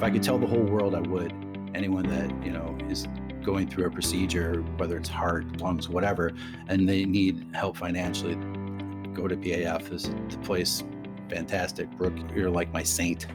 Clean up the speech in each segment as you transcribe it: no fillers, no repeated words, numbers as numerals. If I could tell the whole world, I would. Anyone that, you know, is going through a procedure, whether it's heart, lungs, whatever, and they need help financially, go to PAF. This is the place. Fantastic. Brooke, you're like my saint.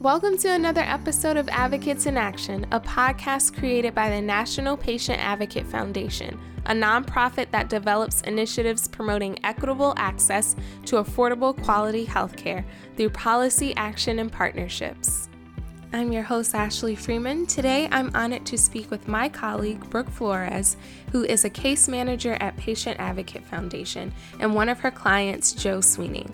Welcome to another episode of Advocates in Action, a podcast created by the National Patient Advocate Foundation, a nonprofit that develops initiatives promoting equitable access to affordable quality healthcare through policy, action, and partnerships. I'm your host, Ashley Freeman. Today, I'm honored to speak with my colleague, Brooke Flores, who is a case manager at Patient Advocate Foundation, and one of her clients, Joe Sweeney.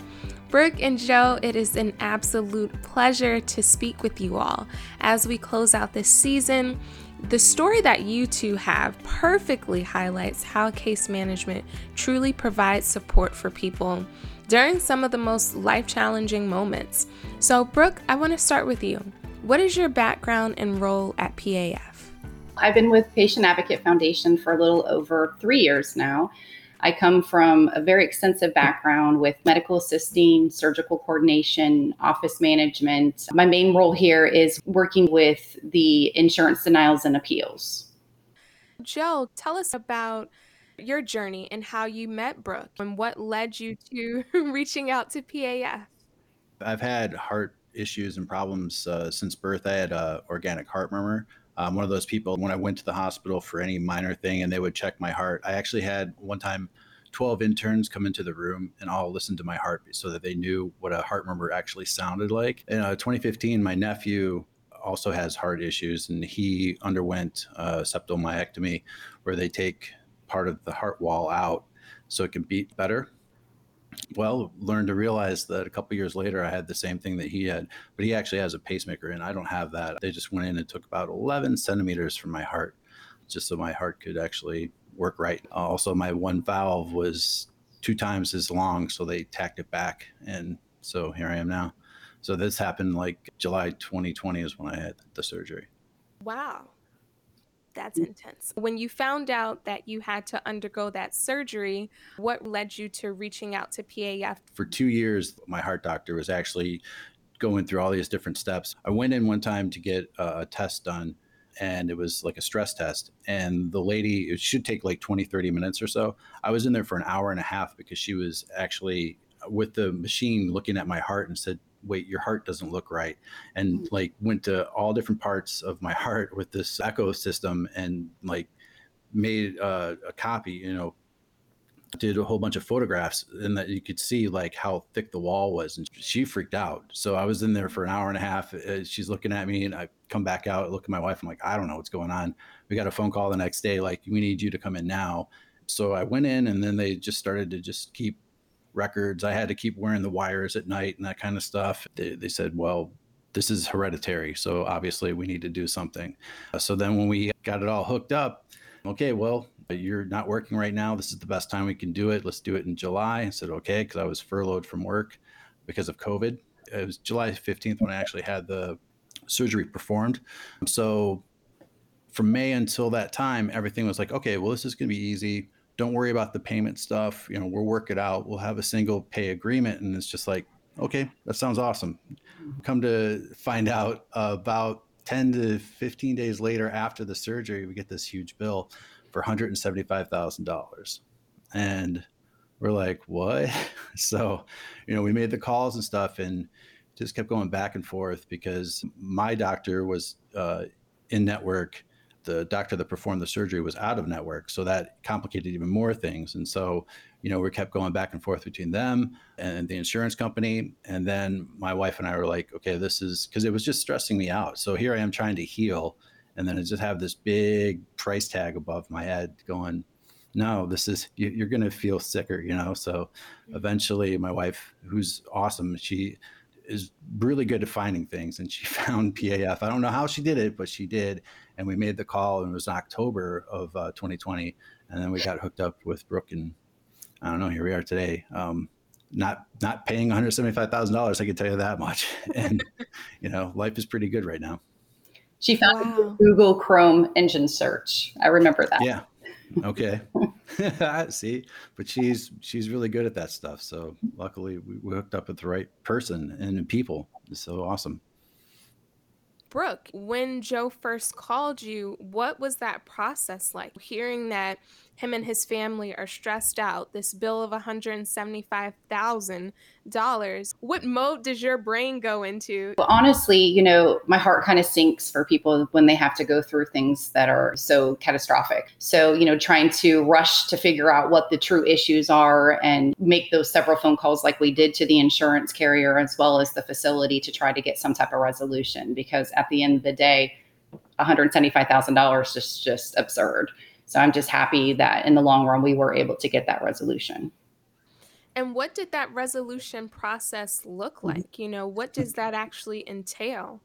Brooke and Joe, it is an absolute pleasure to speak with you all. As we close out this season, the story that you two have perfectly highlights how case management truly provides support for people during some of the most life-challenging moments. So, Brooke, I want to start with you. What is your background and role at PAF? I've been with Patient Advocate Foundation for a little over 3 years now. I come from a very extensive background with medical assisting, surgical coordination, office management. My main role here is working with the insurance denials and appeals. Joe, tell us about your journey and how you met Brooke and what led you to reaching out to PAF. I've had heart issues and problems since birth. I had organic heart murmur. I'm one of those people, when I went to the hospital for any minor thing and they would check my heart, I actually had one time 12 interns come into the room and all listened to my heartbeat so that they knew what a heart murmur actually sounded like. In 2015, my nephew also has heart issues and he underwent septal myectomy, where they take part of the heart wall out so it can beat better. Well, learned to realize that a couple of years later, I had the same thing that he had, but he actually has a pacemaker and I don't have that. They just went in and took about 11 centimeters from my heart, just so my heart could actually work right. Also, my one valve was 2 times as long, so they tacked it back. And so here I am now. So this happened like July 2020 is when I had the surgery. Wow. That's intense. When you found out that you had to undergo that surgery, what led you to reaching out to PAF? For 2 years, my heart doctor was actually going through all these different steps. I went in one time to get a test done, and it was like a stress test. And the lady, it should take like 20, 30 minutes or so. I was in there for an hour and a half because she was actually with the machine looking at my heart and said, wait, your heart doesn't look right. And like went to all different parts of my heart with this echo system and like made a copy, you know, did a whole bunch of photographs, and that you could see like how thick the wall was. And she freaked out. So I was in there for an hour and a half. She's looking at me and I come back out, look at my wife. I'm like, I don't know what's going on. We got a phone call the next day, like, we need you to come in now. So I went in, and then they just started to just keep records. I had to keep wearing the wires at night and that kind of stuff. They said, well, this is hereditary, so obviously we need to do something. So then when we got it all hooked up, okay, well, you're not working right now. This is the best time we can do it. Let's do it in July. I said, okay, because I was furloughed from work because of COVID. It was July 15th when I actually had the surgery performed. So from May until that time, everything was like, okay, well, this is going to be easy. Don't worry about the payment stuff. You know, we'll work it out. We'll have a single pay agreement. And it's just like, okay, that sounds awesome. Come to find out about 10 to 15 days later after the surgery, we get this huge bill for $175,000. And we're like, what? So, you know, we made the calls and stuff and just kept going back and forth because my doctor was in network. The doctor that performed the surgery was out of network. So that complicated even more things. And so, you know, we kept going back and forth between them and the insurance company. And then my wife and I were like, okay, this is, because it was just stressing me out. So here I am trying to heal. And then I just have this big price tag above my head going, no, this is, you're going to feel sicker, you know? So eventually my wife, who's awesome, she is really good at finding things. And she found PAF. I don't know how she did it, but she did. And we made the call, and it was October of 2020. And then we got hooked up with Brooke, and I don't know, here we are today. Not paying $175,000, I can tell you that much. And, you know, life is pretty good right now. She found wow. Google Chrome engine search. I remember that. Yeah. Okay. See, but she's really good at that stuff. So luckily we hooked up with the right person and people. It's so awesome. Brooke, when Joe first called you, what was that process like? Hearing that him and his family are stressed out, this bill of $175,000, what mode does your brain go into? Well, honestly, my heart kind of sinks for people when they have to go through things that are so catastrophic. So, trying to rush to figure out what the true issues are and make those several phone calls like we did to the insurance carrier as well as the facility to try to get some type of resolution, because at the end of the day, $175,000 is just absurd. So I'm just happy that in the long run, we were able to get that resolution. And what did that resolution process look like? What does that actually entail?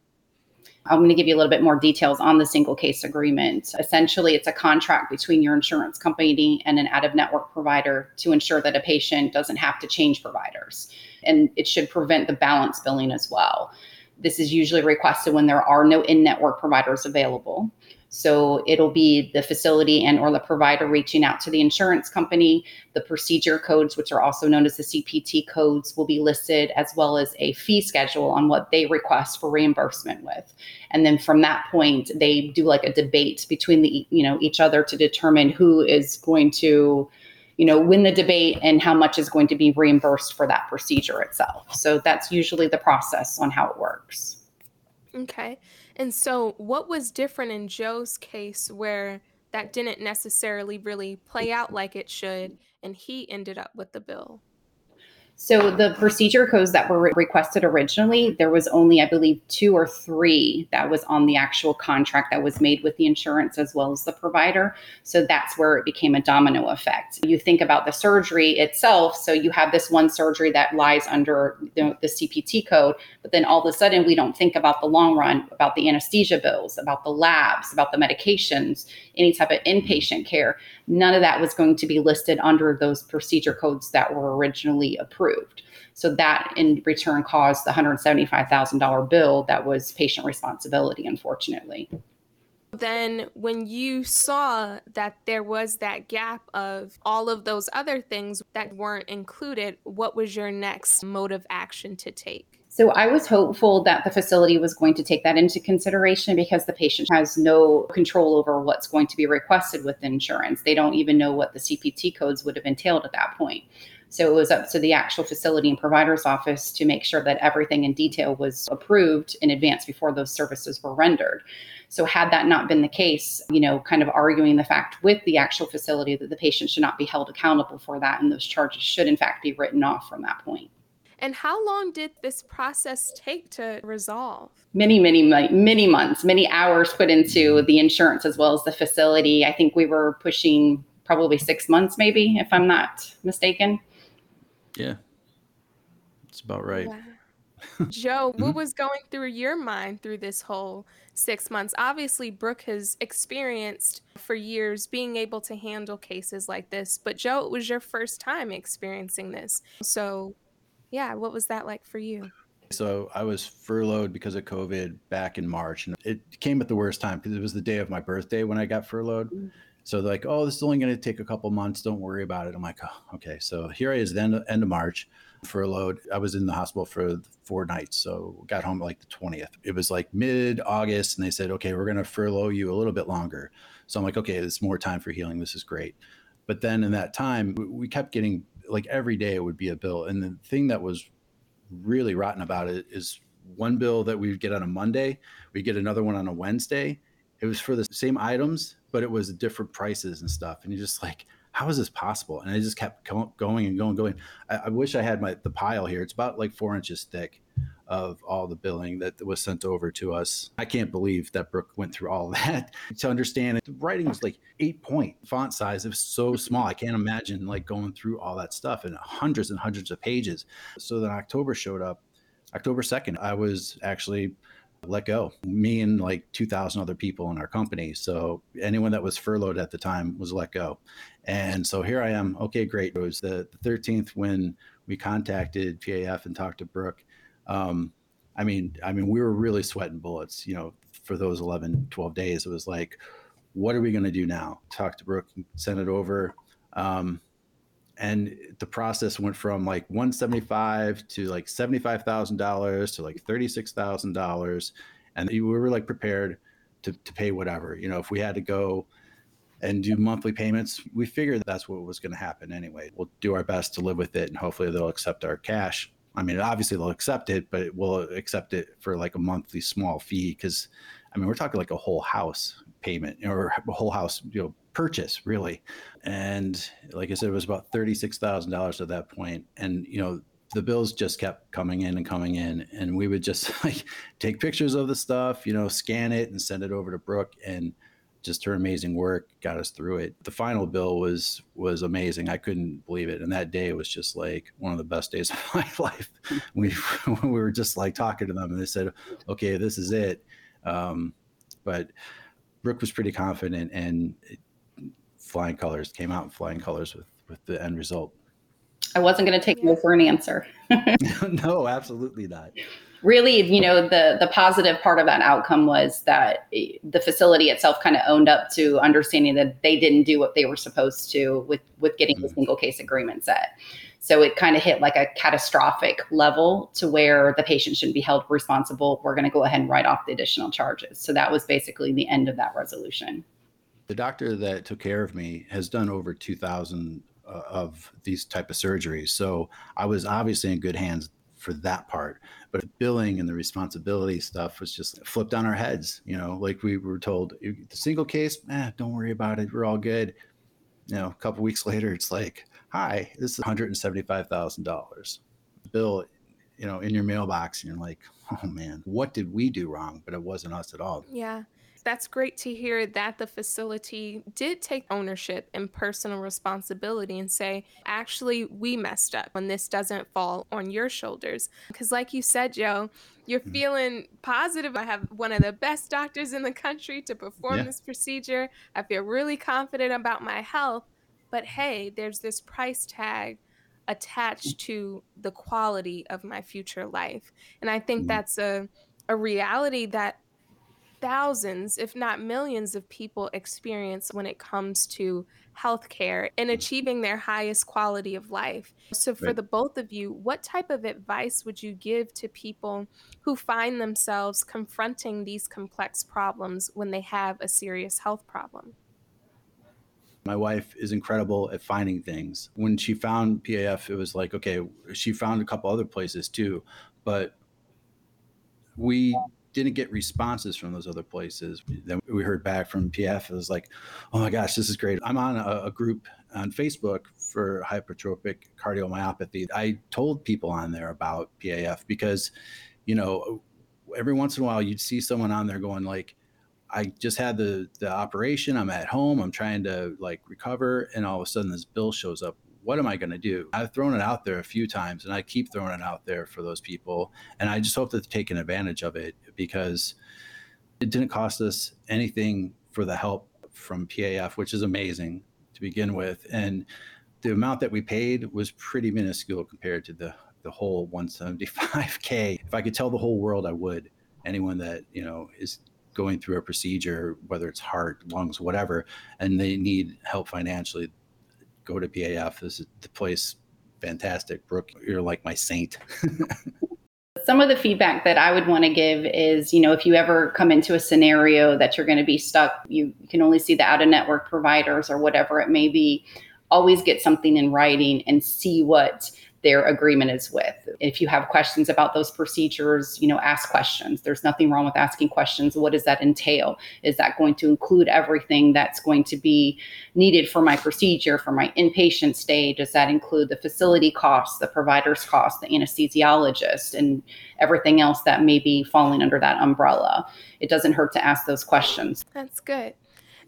I'm going to give you a little bit more details on the single case agreement. Essentially, it's a contract between your insurance company and an out-of-network provider to ensure that a patient doesn't have to change providers. And it should prevent the balance billing as well. This is usually requested when there are no in-network providers available. So it'll be the facility and or the provider reaching out to the insurance company. The procedure codes, which are also known as the CPT codes, will be listed, as well as a fee schedule on what they request for reimbursement with. And then from that point, they do like a debate between each other to determine who is going to win the debate and how much is going to be reimbursed for that procedure itself. So that's usually the process on how it works. Okay. And so what was different in Joe's case where that didn't necessarily really play out like it should, and he ended up with the bill? So the procedure codes that were requested originally, there was only, I believe, 2 or 3 that was on the actual contract that was made with the insurance as well as the provider. So that's where it became a domino effect. You think about the surgery itself. So you have this one surgery that lies under the CPT code, but then all of a sudden we don't think about the long run, about the anesthesia bills, about the labs, about the medications, any type of inpatient care. None of that was going to be listed under those procedure codes that were originally approved. So that in return caused the $175,000 bill that was patient responsibility, unfortunately. Then when you saw that there was that gap of all of those other things that weren't included, what was your next mode of action to take? So I was hopeful that the facility was going to take that into consideration, because the patient has no control over what's going to be requested with insurance. They don't even know what the CPT codes would have entailed at that point. So it was up to the actual facility and provider's office to make sure that everything in detail was approved in advance before those services were rendered. So had that not been the case, kind of arguing the fact with the actual facility that the patient should not be held accountable for that, and those charges should in fact be written off from that point. And how long did this process take to resolve? Many months, many hours put into the insurance as well as the facility. I think we were pushing probably 6 months, maybe, if I'm not mistaken. Yeah, that's about right. Wow. Joe, what was going through your mind through this whole 6 months? Obviously, Brooke has experienced for years being able to handle cases like this, but Joe, it was your first time experiencing this. So yeah, what was that like for you? So I was furloughed because of COVID back in March, and it came at the worst time because it was the day of my birthday when I got furloughed. Mm-hmm. So they're like, oh, this is only going to take a couple months. Don't worry about it. I'm like, oh, okay. So here I is then end of March, furloughed. I was in the hospital for 4 nights. So got home like the 20th. It was like mid-August, and they said, okay, we're going to furlough you a little bit longer. So I'm like, okay, there's more time for healing. This is great. But then in that time, we kept getting, like, every day it would be a bill. And the thing that was really rotten about it is one bill that we'd get on a Monday, we'd get another one on a Wednesday. It was for the same items, but it was different prices and stuff. And you're just like, how is this possible? And I just kept going. I wish I had the pile here. It's about like 4 inches thick of all the billing that was sent over to us. I can't believe that Brooke went through all that to understand it. The writing was like 8-point font size. It was so small. I can't imagine going through all that stuff and hundreds of pages. So then October showed up. October 2nd, I was actually let go. Me and 2,000 other people in our company. So anyone that was furloughed at the time was let go. And so here I am. Okay, great. It was the 13th when we contacted PAF and talked to Brooke. I mean, we were really sweating bullets, for those 11, 12 days. It was like, what are we going to do now? Talk to Brooke, send it over. And the process went from $175 to $75,000 to $36,000. And we were like prepared to pay whatever, you know, if we had to go and do monthly payments, we figured that's what was going to happen anyway. We'll do our best to live with it and hopefully they'll accept our cash. I mean, obviously they'll accept it, but we'll accept it for like a monthly small fee because, I mean, we're talking like a whole house payment or a whole house, you know, purchase really. And like I said, it was about $36,000 at that point. And, you know, the bills just kept coming in and we would just like take pictures of the stuff, you know, scan it and send it over to Brooke, and just her amazing work got us through it. The final bill was amazing. I couldn't believe it. And that day was just like one of the best days of my life. We were just like talking to them and they said, okay, this is it. But Brooke was pretty confident and flying colors, came out in flying colors with the end result. I wasn't going to take no for an answer. No, absolutely not. Really, you know, the positive part of that outcome was that the facility itself kind of owned up to understanding that they didn't do what they were supposed to with getting the single case agreement set. So it kind of hit like a catastrophic level to where the patient shouldn't be held responsible. We're going to go ahead and write off the additional charges. So that was basically the end of that resolution. The doctor that took care of me has done over 2,000 of these type of surgeries. So I was obviously in good hands for that part, but the billing and the responsibility stuff was just flipped on our heads. You know, like we were told the single case, don't worry about it. We're all good. You know, a couple of weeks later, it's like, hi, this is $175,000 bill, you know, in your mailbox. And you're like, oh man, what did we do wrong? But it wasn't us at all. Yeah. That's great to hear that the facility did take ownership and personal responsibility and say, actually, we messed up when this doesn't fall on your shoulders. Because like you said, Joe, you're feeling positive. I have one of the best doctors in the country to perform this procedure. I feel really confident about my health. But hey, there's this price tag attached to the quality of my future life. And I think that's a reality that thousands, if not millions of people experience when it comes to healthcare and achieving their highest quality of life. So for the both of you, what type of advice would you give to people who find themselves confronting these complex problems when they have a serious health problem? My wife is incredible at finding things. When she found PAF, it was like, okay, she found a couple other places too, but we didn't get responses from those other places. Then we heard back from PF. It was like, oh my gosh, this is great. I'm on a group on Facebook for hypertrophic cardiomyopathy. I told people on there about PAF because, you know, every once in a while you'd see someone on there going like, I just had the operation. I'm at home. I'm trying to like recover. And all of a sudden this bill shows up. What am I going to do? I've thrown it out there a few times and I keep throwing it out there for those people. And I just hope that they're taking advantage of it because it didn't cost us anything for the help from PAF, which is amazing to begin with. And the amount that we paid was pretty minuscule compared to the whole $175,000. If I could tell the whole world, I would. Anyone that, you know, is going through a procedure, whether it's heart, lungs, whatever, and they need help financially, go to PAF. This is the place. Fantastic. Brooke, you're like my saint. Some of the feedback that I would want to give is, you know, if you ever come into a scenario that you're going to be stuck, you can only see the out-of-network providers or whatever it may be, always get something in writing and see what their agreement is with. If you have questions about those procedures, you know, ask questions. There's nothing wrong with asking questions. What does that entail? Is that going to include everything that's going to be needed for my procedure, for my inpatient stay? Does that include the facility costs, the provider's costs, the anesthesiologist, and everything else that may be falling under that umbrella? It doesn't hurt to ask those questions. That's good.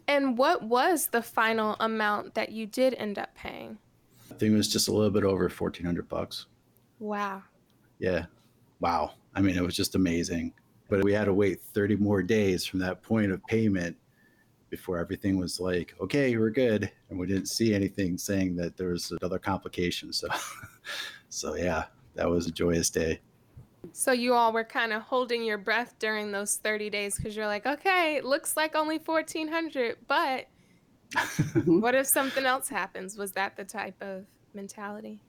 And what was the final amount that you did end up paying? I think it was just a little bit over $1,400. Wow. Yeah. Wow. I mean, it was just amazing. But we had to wait 30 more days from that point of payment before everything was like, okay, we're good. And we didn't see anything saying that there was another complication. So yeah, that was a joyous day. So you all were kind of holding your breath during those 30 days because you're like, okay, it looks like only $1,400, but what if something else happens? Was that the type of mentality?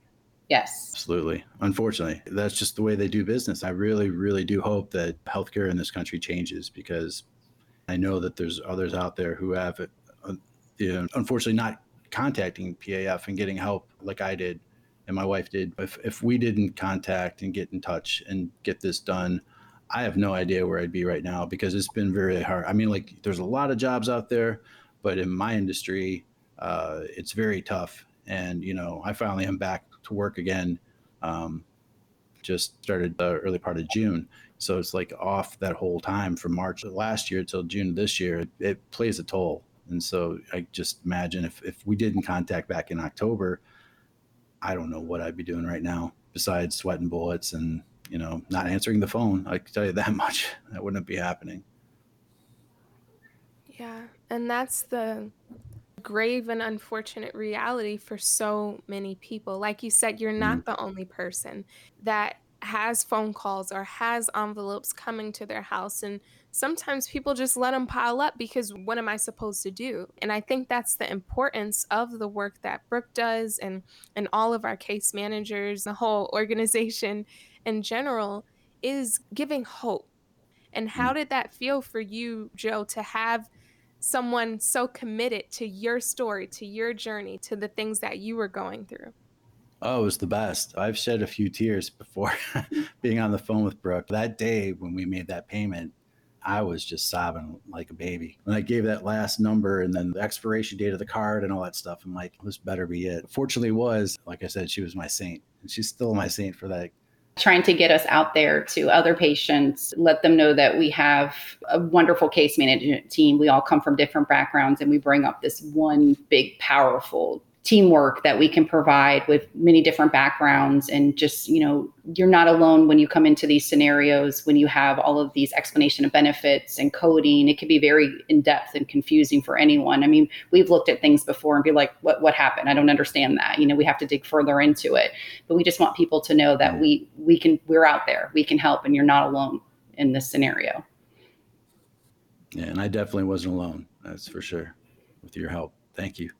Yes. Absolutely. Unfortunately, that's just the way they do business. I really, really do hope that healthcare in this country changes, because I know that there's others out there who have, unfortunately, not contacting PAF and getting help like I did and my wife did. If we didn't contact and get in touch and get this done, I have no idea where I'd be right now, because it's been very hard. I mean, like, there's a lot of jobs out there, but in my industry, it's very tough. And, I finally am back to work again. Just started the early part of June. So it's like off that whole time from March last year till June this year, it plays a toll. And so I just imagine if we didn't contact back in October, I don't know what I'd be doing right now besides sweating bullets and, not answering the phone. I can tell you that much. That wouldn't be happening. Yeah. And that's the grave and unfortunate reality for so many people. Like you said, you're not the only person that has phone calls or has envelopes coming to their house. And sometimes people just let them pile up because what am I supposed to do? And I think that's the importance of the work that Brooke does and all of our case managers, the whole organization in general, is giving hope. And how did that feel for you, Joe, to have someone so committed to your story, to your journey, to the things that you were going through? Oh, it was the best. I've shed a few tears before being on the phone with Brooke. That day when we made that payment, I was just sobbing like a baby. When I gave that last number and then the expiration date of the card and all that stuff, I'm like, this better be it. Fortunately, like I said, she was my saint. And she's still my saint for that. Trying to get us out there to other patients, let them know that we have a wonderful case management team. We all come from different backgrounds and we bring up this one big, powerful teamwork that we can provide with many different backgrounds. And just, you're not alone when you come into these scenarios, when you have all of these explanation of benefits and coding. It can be very in-depth and confusing for anyone. I mean, we've looked at things before and be like, what happened? I don't understand that. We have to dig further into it, but we just want people to know that we're out there, we can help, and you're not alone in this scenario. Yeah. And I definitely wasn't alone. That's for sure. With your help. Thank you.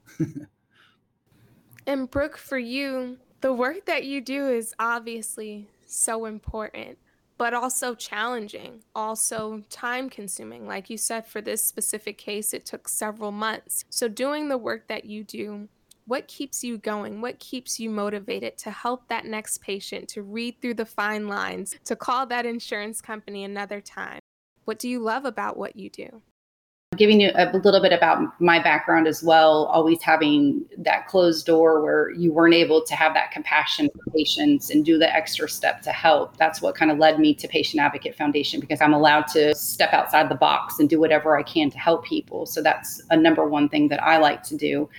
And Brooke, for you, the work that you do is obviously so important, but also challenging, also time-consuming. Like you said, for this specific case, it took several months. So doing the work that you do, what keeps you going? What keeps you motivated to help that next patient, to read through the fine lines, to call that insurance company another time? What do you love about what you do? Giving you a little bit about my background as well, always having that closed door where you weren't able to have that compassion for patients and do the extra step to help. That's what kind of led me to Patient Advocate Foundation, because I'm allowed to step outside the box and do whatever I can to help people. So that's a number one thing that I like to do.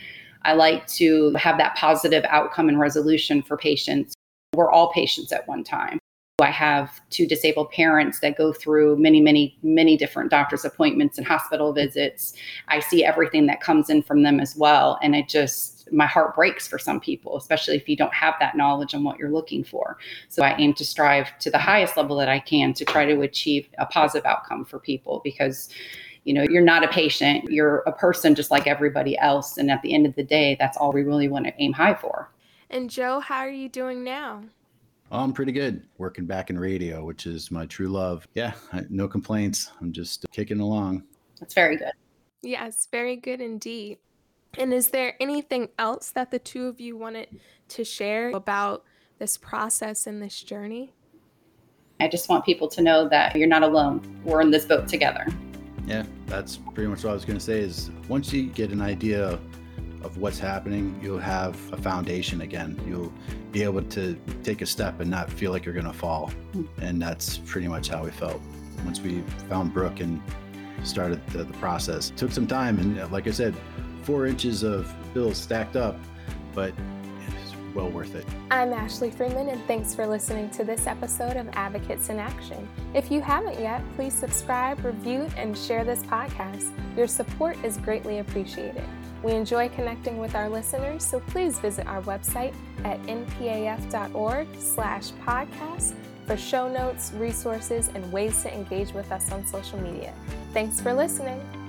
I like to have that positive outcome and resolution for patients. We're all patients at one time. I have two disabled parents that go through many, many, many different doctor's appointments and hospital visits. I see everything that comes in from them as well. And my heart breaks for some people, especially if you don't have that knowledge on what you're looking for. So I aim to strive to the highest level that I can to try to achieve a positive outcome for people, because you're not a patient, you're a person just like everybody else. And at the end of the day, that's all we really want to aim high for. And Joe, how are you doing now? Oh, I'm pretty good. Working back in radio, which is my true love. Yeah, no complaints. I'm just kicking along. That's very good. Yes, very good indeed. And is there anything else that the two of you wanted to share about this process and this journey? I just want people to know that you're not alone. We're in this boat together. Yeah, that's pretty much what I was going to say is once you get an idea of what's happening, you'll have a foundation again. You'll be able to take a step and not feel like you're gonna fall. And that's pretty much how we felt. Once we found Brooke and started the process, it took some time. And like I said, 4 inches of bills stacked up, but it's well worth it. I'm Ashley Freeman, and thanks for listening to this episode of Advocates in Action. If you haven't yet, please subscribe, review, and share this podcast. Your support is greatly appreciated. We enjoy connecting with our listeners, so please visit our website at npaf.org/podcast for show notes, resources, and ways to engage with us on social media. Thanks for listening.